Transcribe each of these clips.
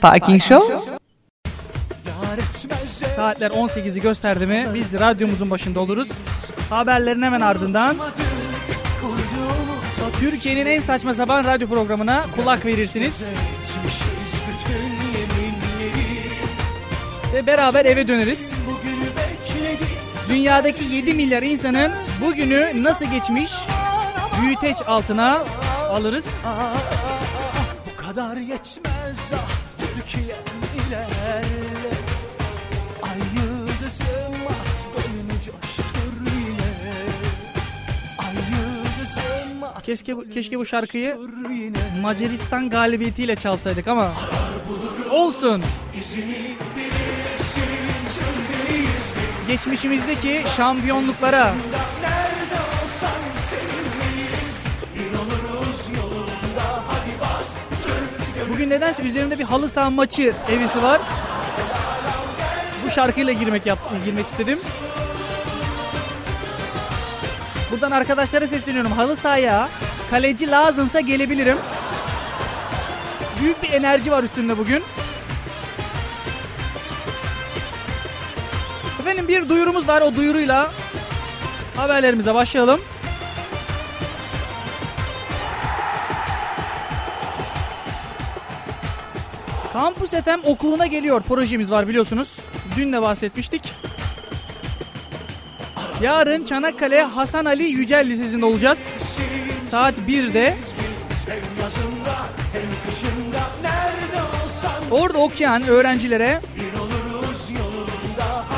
Parking Show. Saatler 18'i gösterdi mi biz radyomuzun başında oluruz. Haberlerin hemen ardından Türkiye'nin en saçma sapan radyo programına kulak verirsiniz. Ve beraber eve döneriz. Dünyadaki 7 milyar insanın bugünü nasıl geçmiş büyüteç altına alırız. Bu kadar geçmez ah Türkiye'm ilerle. Ay yıldızım at gönlümü coştur yine. Ay yıldızım at. Keşke bu şarkıyı Macaristan galibiyetiyle çalsaydık ama olsun. Geçmişimizdeki şampiyonluklara, bugün nedense üzerimde bir halı saha maçı evisi var. Bu şarkıyla girmek istedim. Buradan arkadaşlara sesleniyorum. Halı sahaya kaleci lazımsa gelebilirim. Büyük bir enerji var üstümde bugün. Efendim bir duyurumuz var. O duyuruyla haberlerimize başlayalım. Kampus FM okuluna geliyor. Projemiz var biliyorsunuz. Dün de bahsetmiştik. Yarın Çanakkale Hasan Ali Yücel Lisesi'nde olacağız. Saat 1'de. Orada okuyan öğrencilere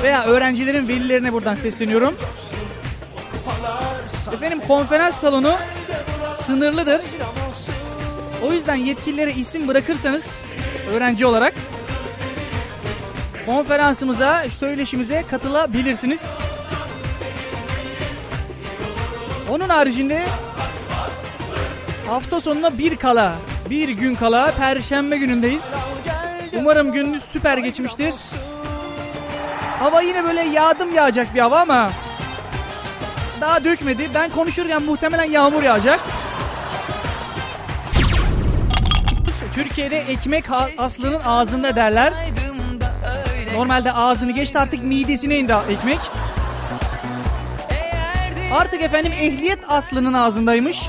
veya öğrencilerin velilerine buradan sesleniyorum. Efendim konferans salonu sınırlıdır. O yüzden yetkililere isim bırakırsanız öğrenci olarak konferansımıza, söyleşimize katılabilirsiniz. Onun haricinde hafta sonuna bir gün kala Perşembe günündeyiz. Umarım gününüz süper geçmiştir. Hava yine böyle yağdım yağacak bir hava ama daha dökmedi. Ben konuşurken muhtemelen yağmur yağacak. Türkiye'de ekmek aslının ağzında derler. Normalde ağzını geçti, artık midesine indi ekmek. Artık efendim ehliyet aslının ağzındaymış.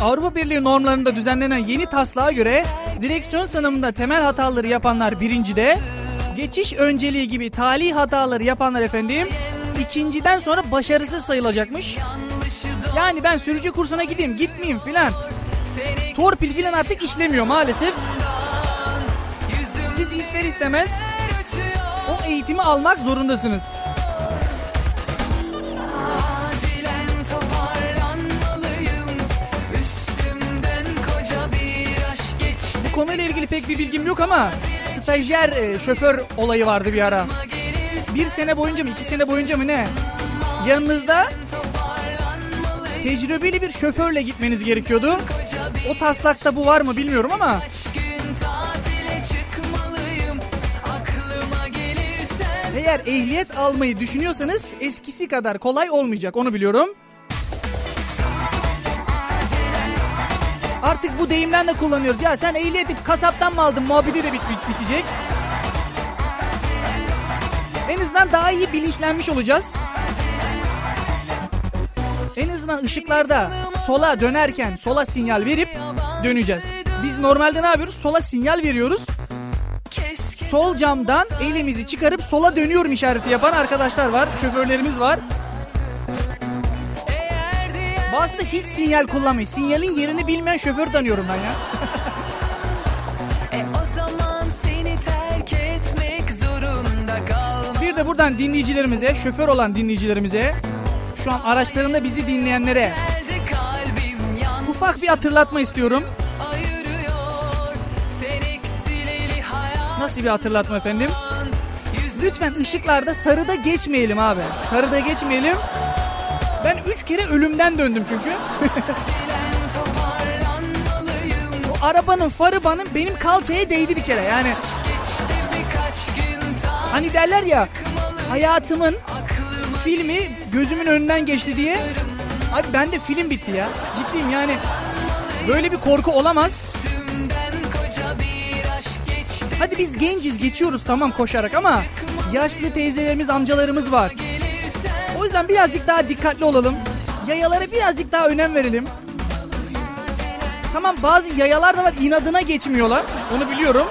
Avrupa Birliği normlarında düzenlenen yeni taslağa göre direksiyon sanımında temel hataları yapanlar birincide, geçiş önceliği gibi talih hataları yapanlar efendim ikinciden sonra başarısız sayılacakmış. Yani ben sürücü kursuna gideyim, gitmeyeyim filan, torpil filan artık işlemiyor maalesef. Siz ister istemez o eğitimi almak zorundasınız. Bu konuyla ilgili pek bir bilgim yok ama stajyer şoför olayı vardı bir ara. 1 sene boyunca mı 2 sene boyunca mı ne? Yanınızda tecrübeli bir şoförle gitmeniz gerekiyordu. O taslakta bu var mı bilmiyorum ama eğer ehliyet almayı düşünüyorsanız eskisi kadar kolay olmayacak, onu biliyorum. Artık bu deyimden de kullanıyoruz. Ya sen ehliyeti kasaptan mı aldın muhabbeti de bitecek. En azından daha iyi bilinçlenmiş olacağız. En azından ışıklarda sola dönerken sola sinyal verip döneceğiz. Biz normalde ne yapıyoruz? Sola sinyal veriyoruz. Sol camdan elimizi çıkarıp sola dönüyorum işareti yapan arkadaşlar var, şoförlerimiz var. Bazıda hiç sinyal kullanmıyor. Sinyalin yerini bilmeyen şoför tanıyorum ben ya. Bir de buradan dinleyicilerimize, şoför olan dinleyicilerimize, şu an araçlarında bizi dinleyenlere ufak bir hatırlatma istiyorum. Nasıl bir hatırlatma efendim? Lütfen ışıklarda sarıda geçmeyelim abi. Sarıda geçmeyelim. Ben 3 kere ölümden döndüm çünkü. O arabanın farı benim kalçaya değdi bir kere yani. Hani derler ya, hayatımın filmi gözümün önünden geçti diye. Abi bende film bitti ya. Ciddiyim yani. Böyle bir korku olamaz. Hadi biz genciz, geçiyoruz tamam koşarak, ama yaşlı teyzelerimiz, amcalarımız var. O yüzden birazcık daha dikkatli olalım. Yayalara birazcık daha önem verelim. Tamam, bazı yayalar da var, inadına geçmiyorlar. Onu biliyorum.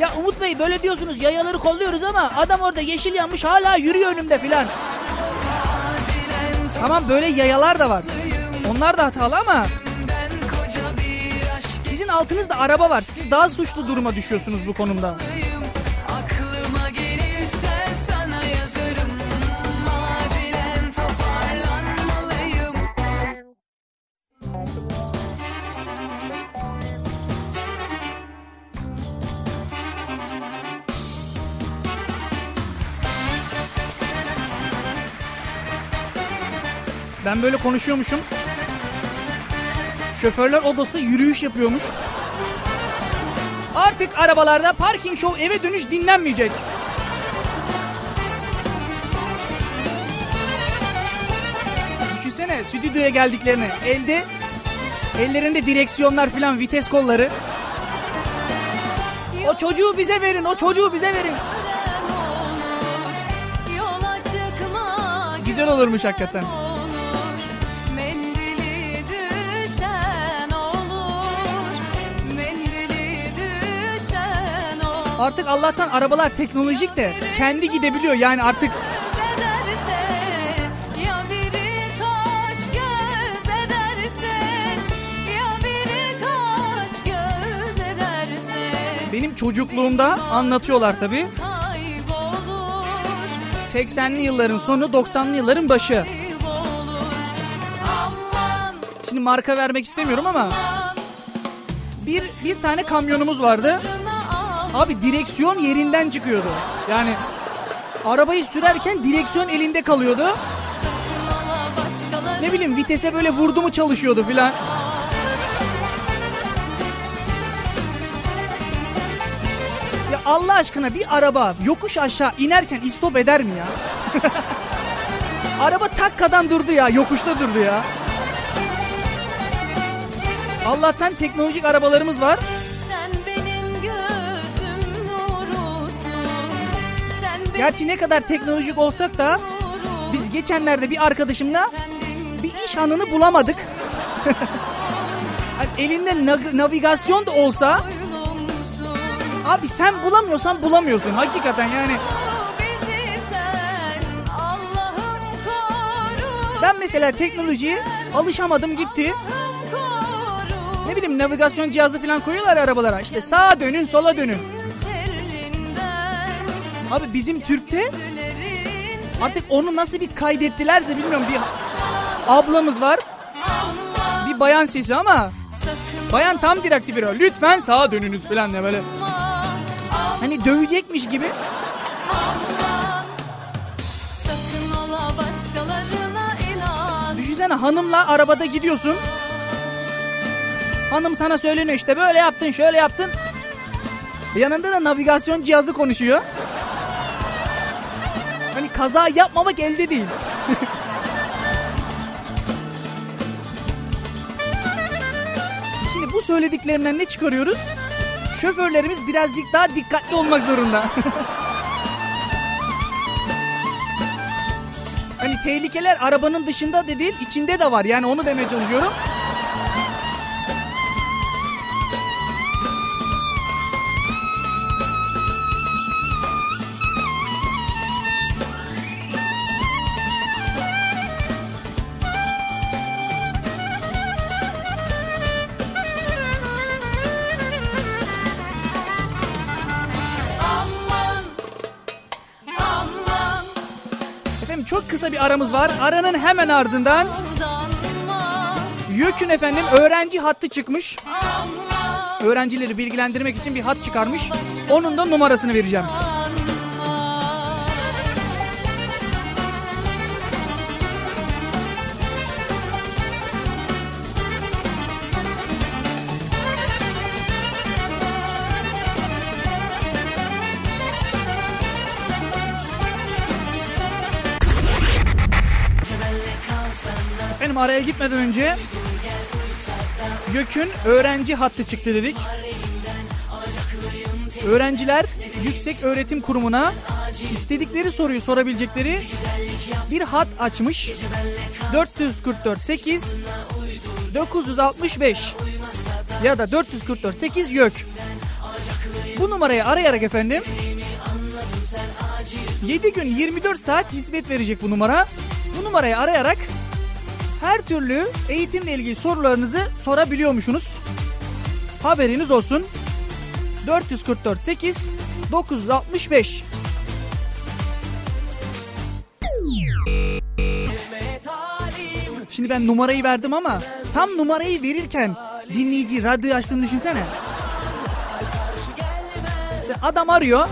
Ya Umut Bey, böyle diyorsunuz, yayaları kolluyoruz ama adam orada yeşil yanmış hala yürüyor önümde filan. Tamam, böyle yayalar da var. Onlar da hatalı ama sizin altınızda araba var. Siz daha suçlu duruma düşüyorsunuz bu konumda. Ben böyle konuşuyormuşum. Şoförler odası yürüyüş yapıyormuş. Artık arabalarda Parking Show eve dönüş dinlenmeyecek. Düşünsene stüdyoya geldiklerini. Ellerinde direksiyonlar filan, vites kolları. O çocuğu bize verin, o çocuğu bize verin. Güzel olurmuş hakikaten. Artık Allah'tan arabalar teknolojik de kendi gidebiliyor yani artık. Benim çocukluğumda anlatıyorlar tabii. 80'li yılların sonu, 90'lı yılların başı. Şimdi marka vermek istemiyorum ama bir tane kamyonumuz vardı. Abi direksiyon yerinden çıkıyordu. Yani arabayı sürerken direksiyon elinde kalıyordu. Ne bileyim, vitese böyle vurdu mu çalışıyordu filan. Ya Allah aşkına, bir araba yokuş aşağı inerken istop eder mi ya? Araba takkadan durdu ya, yokuşta durdu ya. Allah'tan teknolojik arabalarımız var. Gerçi ne kadar teknolojik olsak da biz geçenlerde bir arkadaşımla bir iş hanını bulamadık. Elinde navigasyon da olsa abi, sen bulamıyorsan bulamıyorsun hakikaten yani. Ben mesela teknolojiye alışamadım, gitti. Ne bileyim, navigasyon cihazı falan koyuyorlar arabalara. İşte sağa dönün, sola dönün. Abi bizim Türk'te artık onu nasıl bir kaydettilerse bilmiyorum, bir ablamız var, bir bayan sesi ama bayan tam direktif veriyor. Lütfen sağa dönünüz falan diye böyle. Hani dövecekmiş gibi. Düşünsene, hanımla arabada gidiyorsun. Hanım sana söyleniyor, işte böyle yaptın, şöyle yaptın. Yanında da navigasyon cihazı konuşuyor. Hani kaza yapmamak elde değil. Şimdi bu söylediklerimden ne çıkarıyoruz? Şoförlerimiz birazcık daha dikkatli olmak zorunda. Hani tehlikeler arabanın dışında da değil, içinde de var. Yani onu demeye çalışıyorum. Çok kısa bir aramız var. Aranın hemen ardından YÖK'ün efendim öğrenci hattı çıkmış. Öğrencileri bilgilendirmek için bir hat çıkarmış. Onun da numarasını vereceğim. Araya gitmeden önce YÖK'ün öğrenci hattı çıktı dedik. öğrenciler Yüksek Öğretim Kurumu'na istedikleri soruyu sorabilecekleri bir hat açmış. 444-8-965 ya da 444-8-YÖK. Bu numarayı arayarak efendim 7 gün 24 saat hizmet verecek bu numara. Bu numarayı arayarak her türlü eğitimle ilgili sorularınızı sorabiliyormuşsunuz. Haberiniz olsun. 444-8-965. Şimdi ben numarayı verdim ama tam numarayı verirken dinleyici radyoyu açtığını düşünsene. Mesela adam arıyor.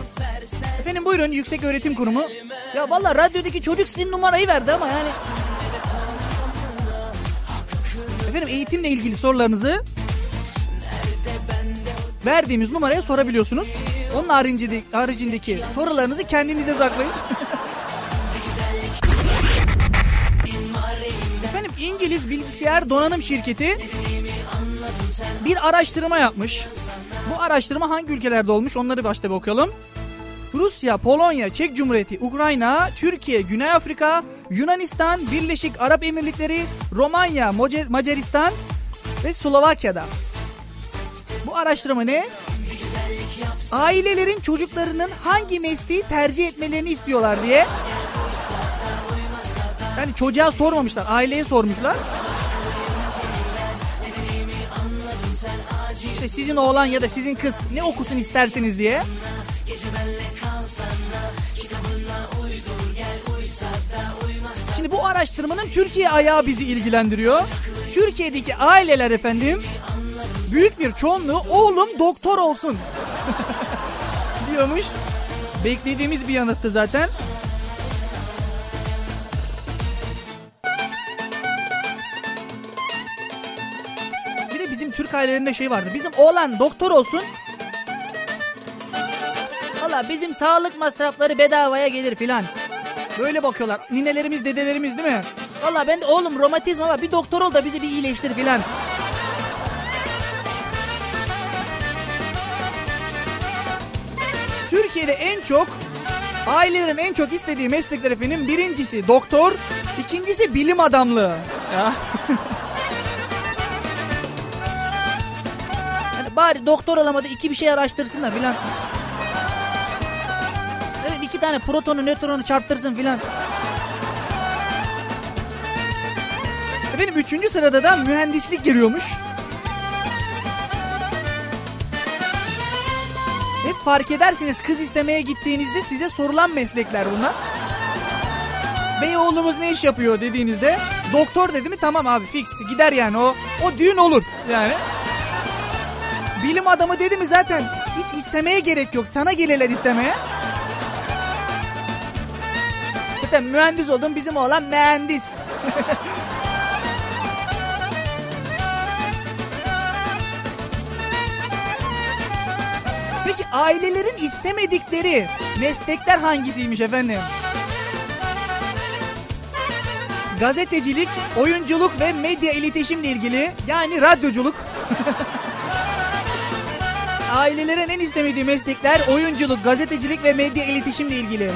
Efendim buyurun Yüksek Öğretim Kurumu. Ya valla radyodaki çocuk sizin numarayı verdi ama yani. Efendim eğitimle ilgili sorularınızı verdiğimiz numaraya sorabiliyorsunuz. Onun haricindeki sorularınızı kendinize saklayın. Efendim İngiliz Bilgisayar Donanım Şirketi bir araştırma yapmış. Bu araştırma hangi ülkelerde olmuş? Onları başta bir okuyalım. Rusya, Polonya, Çek Cumhuriyeti, Ukrayna, Türkiye, Güney Afrika, Yunanistan, Birleşik Arap Emirlikleri, Romanya, Macaristan ve Slovakya'da. Bu araştırma ne? Ailelerin çocuklarının hangi mesleği tercih etmelerini istiyorlar diye. Yani çocuğa sormamışlar, aileye sormuşlar. İşte sizin oğlan ya da sizin kız ne okusun istersiniz diye. Şimdi bu araştırmanın Türkiye ayağı bizi ilgilendiriyor. Türkiye'deki aileler efendim büyük bir çoğunluğu oğlum doktor olsun diyormuş. Beklediğimiz bir yanıttı zaten. Bir de bizim Türk ailelerinde şey vardı. Bizim oğlan doktor olsun. Valla bizim sağlık masrafları bedavaya gelir filan. Böyle bakıyorlar. Ninelerimiz, dedelerimiz değil mi? Valla ben de oğlum romatizma var. Bir doktor ol da bizi bir iyileştir filan. Türkiye'de en çok ailelerin en çok istediği meslekler efendim birincisi doktor, ikincisi bilim adamlığı. Ya. Yani bari doktor olamadı iki bir şey araştırsın da filan. Evet, iki tane protonu nötronu çarptırsın filan. Efendim 3. sırada da mühendislik giriyormuş. Hep fark edersiniz kız istemeye gittiğinizde size sorulan meslekler bunlar. Bey oğlumuz ne iş yapıyor dediğinizde doktor dedi mi tamam abi fix gider yani o düğün olur yani. Bilim adamı dedi mi zaten hiç istemeye gerek yok sana gelirler istemeye. Zaten mühendis oldun bizim oğlan mühendis. Peki ailelerin istemedikleri meslekler hangisiymiş efendim? Gazetecilik, oyunculuk ve medya iletişimle ilgili yani radyoculuk. Ailelerin en istemediği meslekler oyunculuk, gazetecilik ve medya iletişimle ilgili.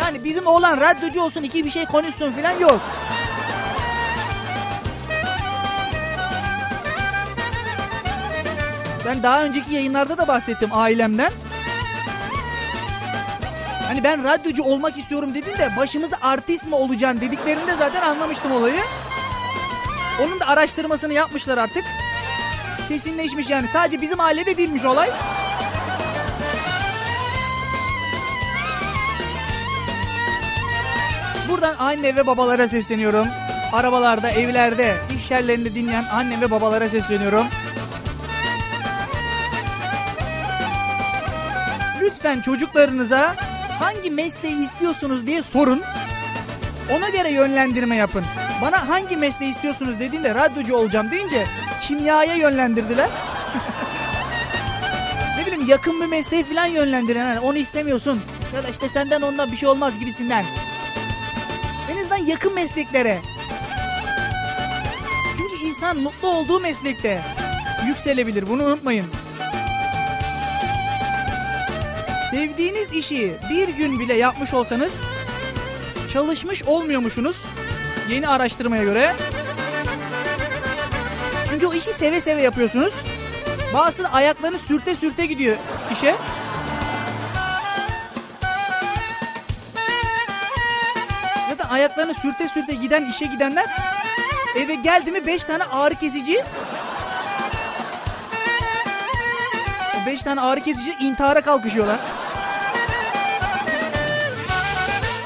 Yani bizim oğlan radyocu olsun iki bir şey konuşsun falan yok. Ben daha önceki yayınlarda da bahsettim ailemden. Hani ben radyocu olmak istiyorum dedin de başımıza artist mi olacaksın dediklerinde zaten anlamıştım olayı. Onun da araştırmasını yapmışlar artık. Kesinleşmiş yani sadece bizim ailede değilmiş olay. Buradan anne ve babalara sesleniyorum. Arabalarda, evlerde, iş yerlerinde dinleyen anne ve babalara sesleniyorum. Lütfen çocuklarınıza hangi mesleği istiyorsunuz diye sorun. Ona göre yönlendirme yapın. Bana hangi mesleği istiyorsunuz dediğinde radyocu olacağım deyince kimyaya yönlendirdiler. Ne bileyim yakın bir mesleği falan yönlendiren yani onu istemiyorsun. Ya işte senden ondan bir şey olmaz gibisinden. En azından yakın mesleklere. Çünkü insan mutlu olduğu meslekte yükselebilir bunu unutmayın. Sevdiğiniz işi bir gün bile yapmış olsanız çalışmış olmuyormuşsunuz yeni araştırmaya göre. Çünkü o işi seve seve yapıyorsunuz. Bazısı ayaklarını sürte sürte gidiyor işe. Zaten ayaklarını sürte sürte giden işe gidenler eve geldi mi 5 tane ağrı kesici... 5 tane ağrı kesici intihara kalkışıyorlar.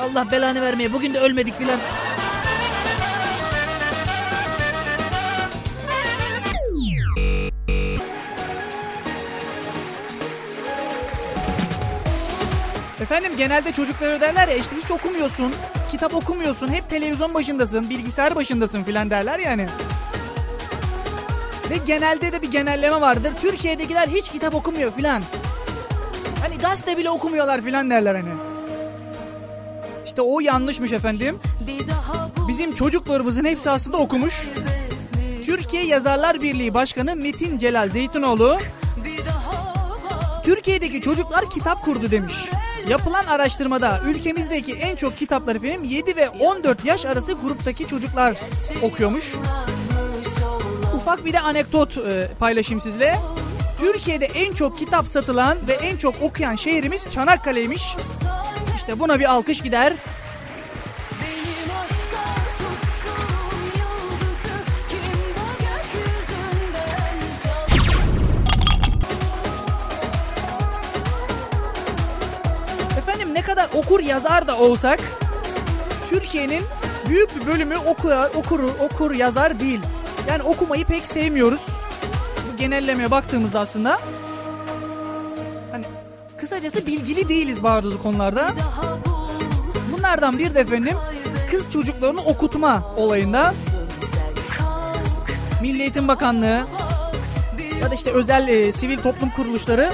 Allah belanı vermeye, bugün de ölmedik filan. Efendim genelde çocuklar öderler ya işte hiç okumuyorsun, kitap okumuyorsun, hep televizyon başındasın, bilgisayar başındasın filan derler yani. Ve genelde de bir genelleme vardır. Türkiye'dekiler hiç kitap okumuyor filan. Hani gazete bile okumuyorlar filan derler hani. İşte o yanlışmış efendim. Bizim çocuklarımızın hepsi aslında okumuş. Türkiye Yazarlar Birliği Başkanı Metin Celal Zeytinoğlu, Türkiye'deki çocuklar kitap kurdu demiş. Yapılan araştırmada ülkemizdeki en çok kitapları efendim 7 ve 14 yaş arası gruptaki çocuklar okuyormuş. Ufak bir de anekdot paylaşayım sizle. Türkiye'de en çok kitap satılan ve en çok okuyan şehrimiz Çanakkale'ymiş. İşte buna bir alkış gider. Efendim ne kadar okur yazar da olsak Türkiye'nin büyük bir bölümü okur yazar değil. Yani okumayı pek sevmiyoruz. Bu genellemeye baktığımızda aslında hani kısacası bilgili değiliz bazı konularda. Bunlardan bir de efendim kız çocuklarını okutma olayında Milli Eğitim Bakanlığı ya da işte özel sivil toplum kuruluşları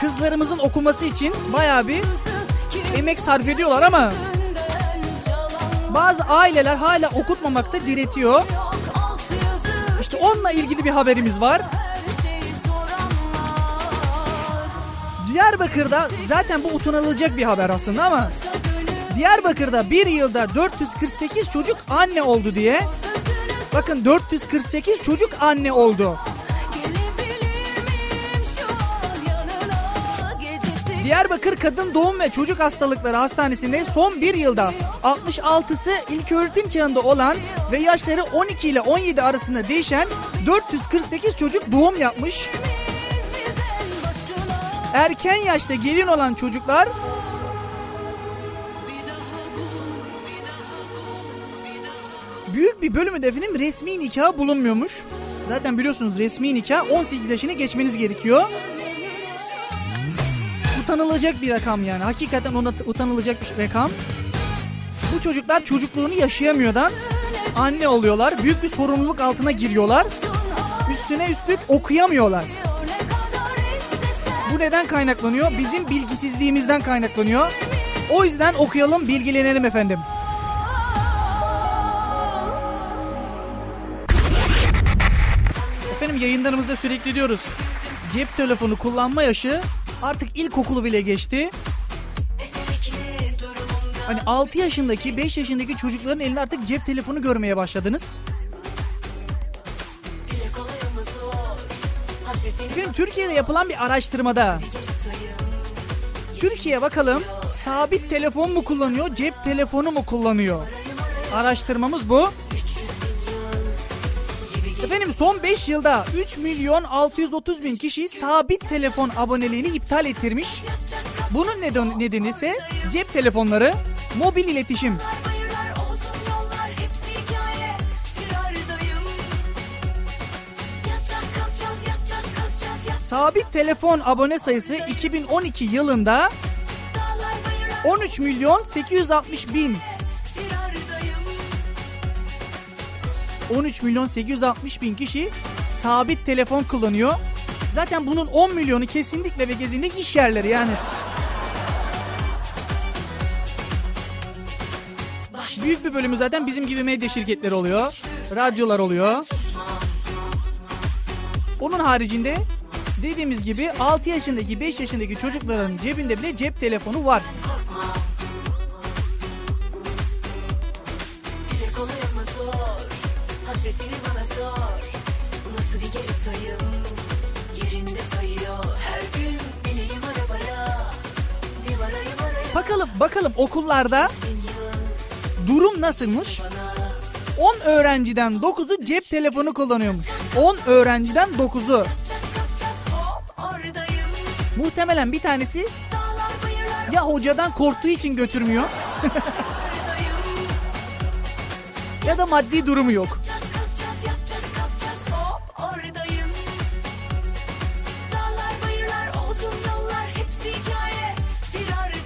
kızlarımızın okuması için bayağı bir emek sarf ediyorlar ama bazı aileler hala okutmamakta diretiyor. İşte onunla ilgili bir haberimiz var. Diyarbakır'da zaten bu utanılacak bir haber aslında ama Diyarbakır'da bir yılda 448 çocuk anne oldu diye. Bakın 448 çocuk anne oldu. Diyarbakır Kadın Doğum ve Çocuk Hastalıkları Hastanesi'nde son bir yılda 66'sı ilköğretim çağında olan ve yaşları 12 ile 17 arasında değişen 448 çocuk doğum yapmış. Erken yaşta gelin olan çocuklar büyük bir bölümü de efendim resmi nikah bulunmuyormuş. Zaten biliyorsunuz resmi nikah 18 yaşını geçmeniz gerekiyor. Utanılacak bir rakam yani. Hakikaten ona utanılacak bir rakam. Bu çocuklar çocukluğunu yaşayamıyordan anne oluyorlar. Büyük bir sorumluluk altına giriyorlar. Üstüne üstlük okuyamıyorlar. Bu neden kaynaklanıyor? Bizim bilgisizliğimizden kaynaklanıyor. O yüzden okuyalım, bilgilenelim efendim. Efendim yayınlarımızda sürekli diyoruz. Cep telefonu kullanma yaşı artık ilkokulu bile geçti. Hani 6 yaşındaki, 5 yaşındaki çocukların elinde artık cep telefonu görmeye başladınız. Bugün Türkiye'de yapılan bir araştırmada Türkiye bakalım sabit telefon mu kullanıyor, cep telefonu mu kullanıyor? Araştırmamız bu. Efendim son 5 yılda 3.630.000 kişi sabit telefon aboneliğini iptal ettirmiş. Bunun nedeni ise cep telefonları, mobil iletişim. Sabit telefon abone sayısı 2012 yılında 13.860.000. 13.860.000 kişi sabit telefon kullanıyor. Zaten bunun 10 milyonu kesinlikle ve kesinlikle iş yerleri yani. Büyük bir bölümü zaten bizim gibi medya şirketleri oluyor. Radyolar oluyor. Onun haricinde Dediğimiz gibi 6 yaşındaki 5 yaşındaki çocukların cebinde bile cep telefonu var. Bakalım okullarda durum nasılmış? 10 öğrenciden 9'u cep telefonu kullanıyormuş. 10 öğrenciden 9'u. Muhtemelen bir tanesi ya hocadan korktuğu için götürmüyor ya da maddi durumu yok.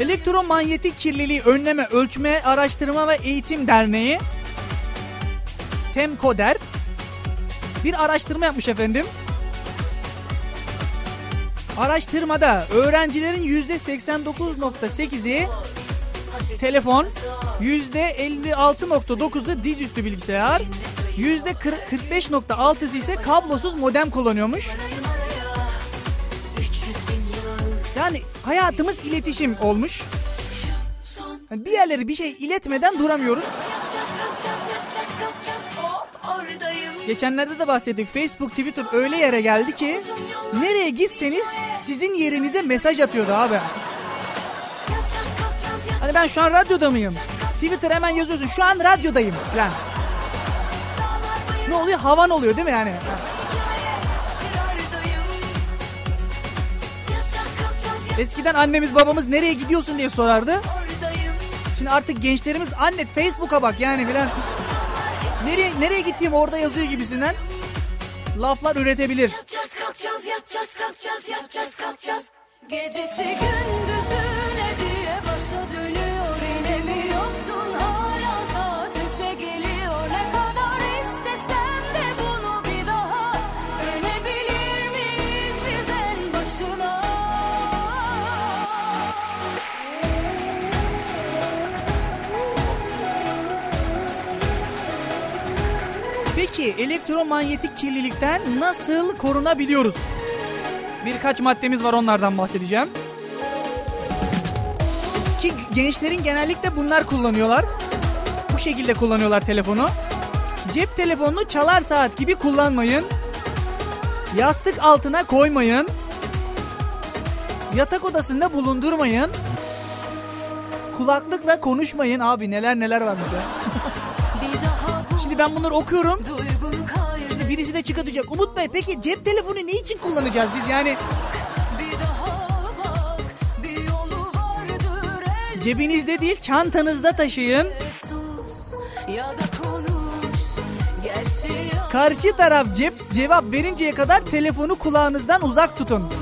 Elektromanyetik kirliliği önleme, ölçme, araştırma ve eğitim derneği TEMKODER bir araştırma yapmış efendim. Araştırmada öğrencilerin %89.8'i telefon, %56.9'u dizüstü bilgisayar, %45.6'sı ise kablosuz modem kullanıyormuş. Yani hayatımız iletişim olmuş. Yani bir yerlere bir şey iletmeden duramıyoruz. Geçenlerde de bahsettik. Facebook, Twitter öyle yere geldi ki nereye gitseniz sizin yerinize mesaj atıyordu abi. Hani ben şu an radyoda mıyım? Twitter hemen yazıyorsun. Şu an radyodayım. Yani. Ne oluyor? Havan oluyor değil mi yani? Eskiden annemiz babamız nereye gidiyorsun diye sorardı. Şimdi artık gençlerimiz anne Facebook'a bak yani bilen. Nereye gittiğim orada yazıyor gibisinden laflar üretebilir. Yatacağız, kalkacağız, yatacağız, kalkacağız, yatacağız, kalkacağız. Gecesi gündüzü ne diye başa dönüyor yine mi yoksun hala saat 3'e geliyor ne kadar istesem de bunu bir daha dönebilir miyiz biz en başına? Peki elektromanyetik kirlilikten nasıl korunabiliyoruz? Birkaç maddemiz var, onlardan bahsedeceğim. Ki gençlerin genellikle bunlar kullanıyorlar. Bu şekilde kullanıyorlar telefonu. Cep telefonunu çalar saat gibi kullanmayın. Yastık altına koymayın. Yatak odasında bulundurmayın. Kulaklıkla konuşmayın. Abi neler varmış ya. Şimdi ben bunları okuyorum. Şimdi birisi de çıkartacak. Umut Bey, peki cep telefonu ne için kullanacağız biz yani? Cebinizde değil, çantanızda taşıyın. Karşı taraf cevap verinceye kadar telefonu kulağınızdan uzak tutun.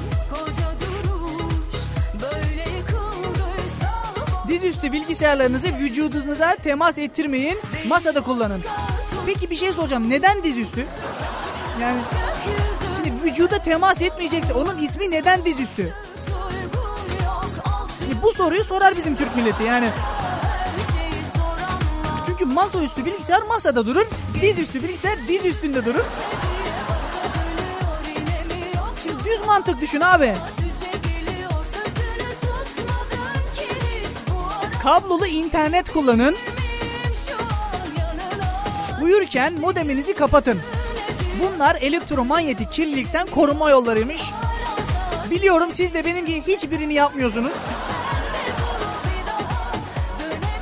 Dizüstü bilgisayarlarınızı vücudunuza temas ettirmeyin. Masada kullanın. Peki bir şey soracağım. Neden dizüstü? Yani şimdi vücuda temas etmeyecekse onun ismi neden dizüstü? Şimdi bu soruyu sorar bizim Türk milleti yani. Çünkü masaüstü bilgisayar masada durur. Dizüstü bilgisayar diz üstünde durur. Şimdi düz mantık düşün abi. Kablolu internet kullanın. Uyurken modeminizi kapatın. Bunlar elektromanyetik kirlilikten korunma yollarıymış. Biliyorum siz de benim gibi hiçbirini yapmıyorsunuz.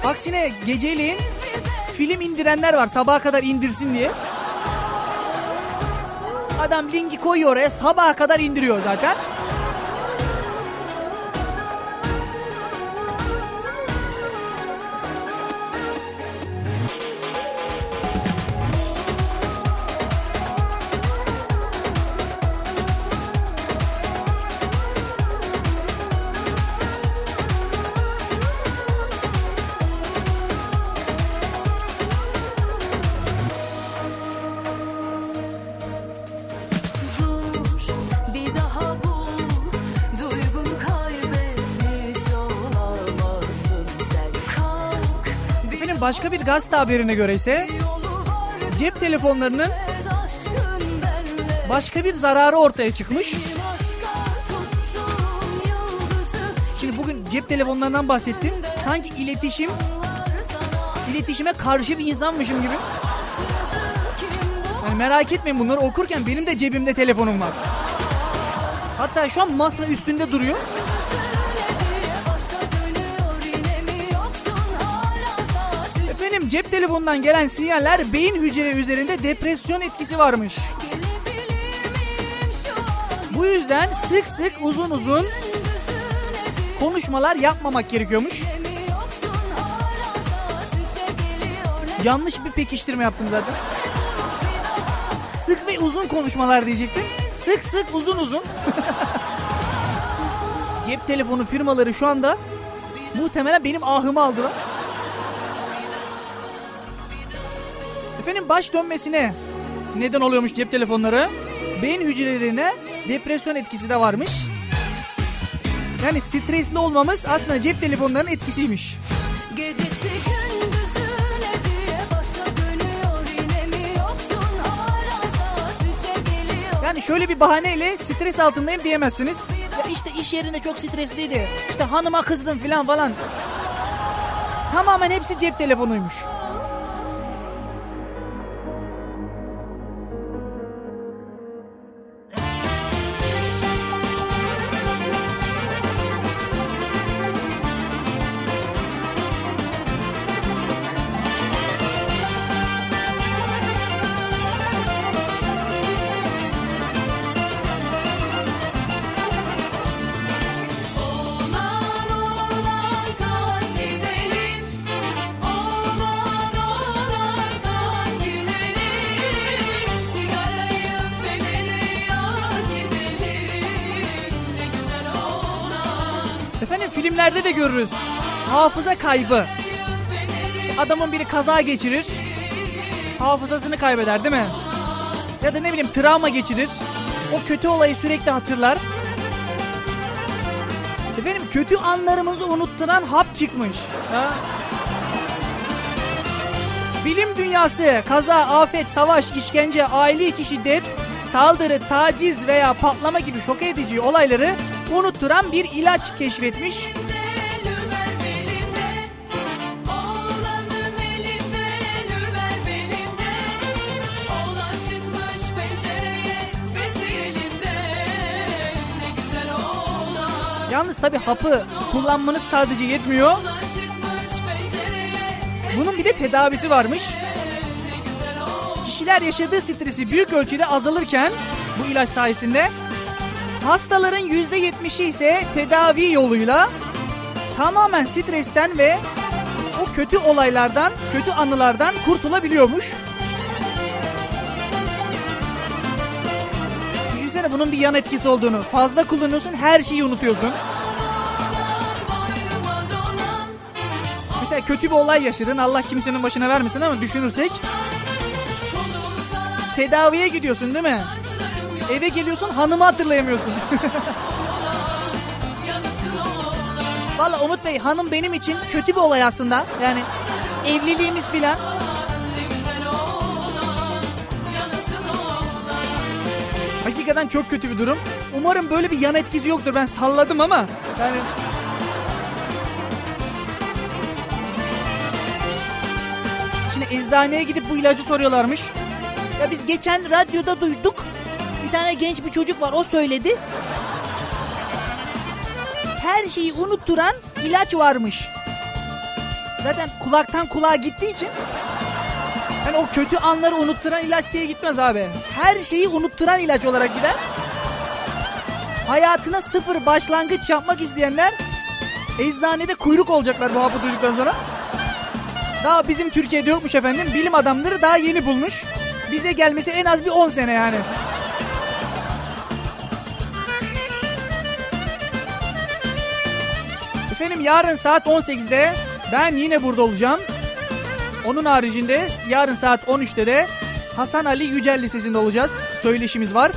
Aksine geceliğin film indirenler var sabaha kadar indirsin diye. Adam linki koyuyor oraya sabaha kadar indiriyor zaten. Başka bir gazete haberine göre ise cep telefonlarının başka bir zararı ortaya çıkmış. Şimdi bugün cep telefonlarından bahsettim. Sanki iletişime karşı bir insanmışım gibi. Yani merak etmeyin, bunları okurken benim de cebimde telefonum var. Hatta şu an masa üstünde duruyor. Efendim, cep telefonundan gelen sinyaller beyin hücreleri üzerinde depresyon etkisi varmış. Bu yüzden sık sık uzun uzun konuşmalar yapmamak gerekiyormuş. Yanlış bir pekiştirme yaptım zaten. Sık ve uzun konuşmalar diyecektim. Sık sık uzun uzun. Cep telefonu firmaları şu anda muhtemelen benim ahımı aldılar. Efendim, baş dönmesine neden oluyormuş cep telefonları. Beyin hücrelerine depresyon etkisi de varmış. Yani stresli olmamız aslında cep telefonlarının etkisiymiş. Gecesi gündüzüne diye başa dönüyor, yine mi yoksun hala, saat 3'e geliyor. Yani şöyle bir bahaneyle stres altındayım diyemezsiniz. Ya işte iş yerinde çok stresliydi. İşte hanıma kızdım falan. Tamamen hepsi cep telefonuymuş. Filmlerde de görürüz. Hafıza kaybı. İşte adamın biri kaza geçirir. Hafızasını kaybeder değil mi? Ya da ne bileyim, travma geçirir. O kötü olayı sürekli hatırlar. Efendim, kötü anlarımızı unutturan hap çıkmış. Ha? Bilim dünyası kaza, afet, savaş, işkence, aile içi şiddet, saldırı, taciz veya patlama gibi şok edici olayları unutturan bir ilaç keşfetmiş. Yalnız tabii hapı kullanmanız sadece yetmiyor. Bunun bir de tedavisi varmış. Kişiler yaşadığı stresi büyük ölçüde azalırken bu ilaç sayesinde, hastaların %70'i ise tedavi yoluyla tamamen stresten ve o kötü olaylardan, kötü anılardan kurtulabiliyormuş. Düşünsene bunun bir yan etkisi olduğunu. Fazla kullanıyorsun, her şeyi unutuyorsun. Mesela kötü bir olay yaşadın, Allah kimsenin başına vermesin ama düşünürsek. Tedaviye gidiyorsun değil mi? Eve geliyorsun, hanımı hatırlayamıyorsun. Valla Umut Bey, hanım benim için kötü bir olay aslında. Yani evliliğimiz filan. Hakikaten çok kötü bir durum. Umarım böyle bir yan etkisi yoktur. Ben salladım ama. Yani... Şimdi eczaneye gidip bu ilacı soruyorlarmış. Ya biz geçen radyoda duyduk. Bir tane genç bir çocuk var, o söyledi. Her şeyi unutturan ilaç varmış. Zaten kulaktan kulağa gittiği için yani o kötü anları unutturan ilaç diye gitmez abi. Her şeyi unutturan ilaç olarak gider. Hayatına sıfır başlangıç yapmak isteyenler eczanede kuyruk olacaklar bu hapı duyduktan sonra. Daha bizim Türkiye'de yokmuş efendim. Bilim adamları daha yeni bulmuş. Bize gelmesi en az bir 10 sene yani. Efendim, yarın saat 18'de ben yine burada olacağım. Onun haricinde yarın saat 13'te de Hasan Ali Yücel Lisesi'nde olacağız. Söyleşimiz var.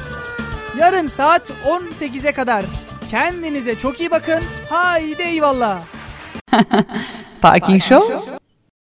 Yarın saat 18'e kadar kendinize çok iyi bakın. Haydi eyvallah. Parking Show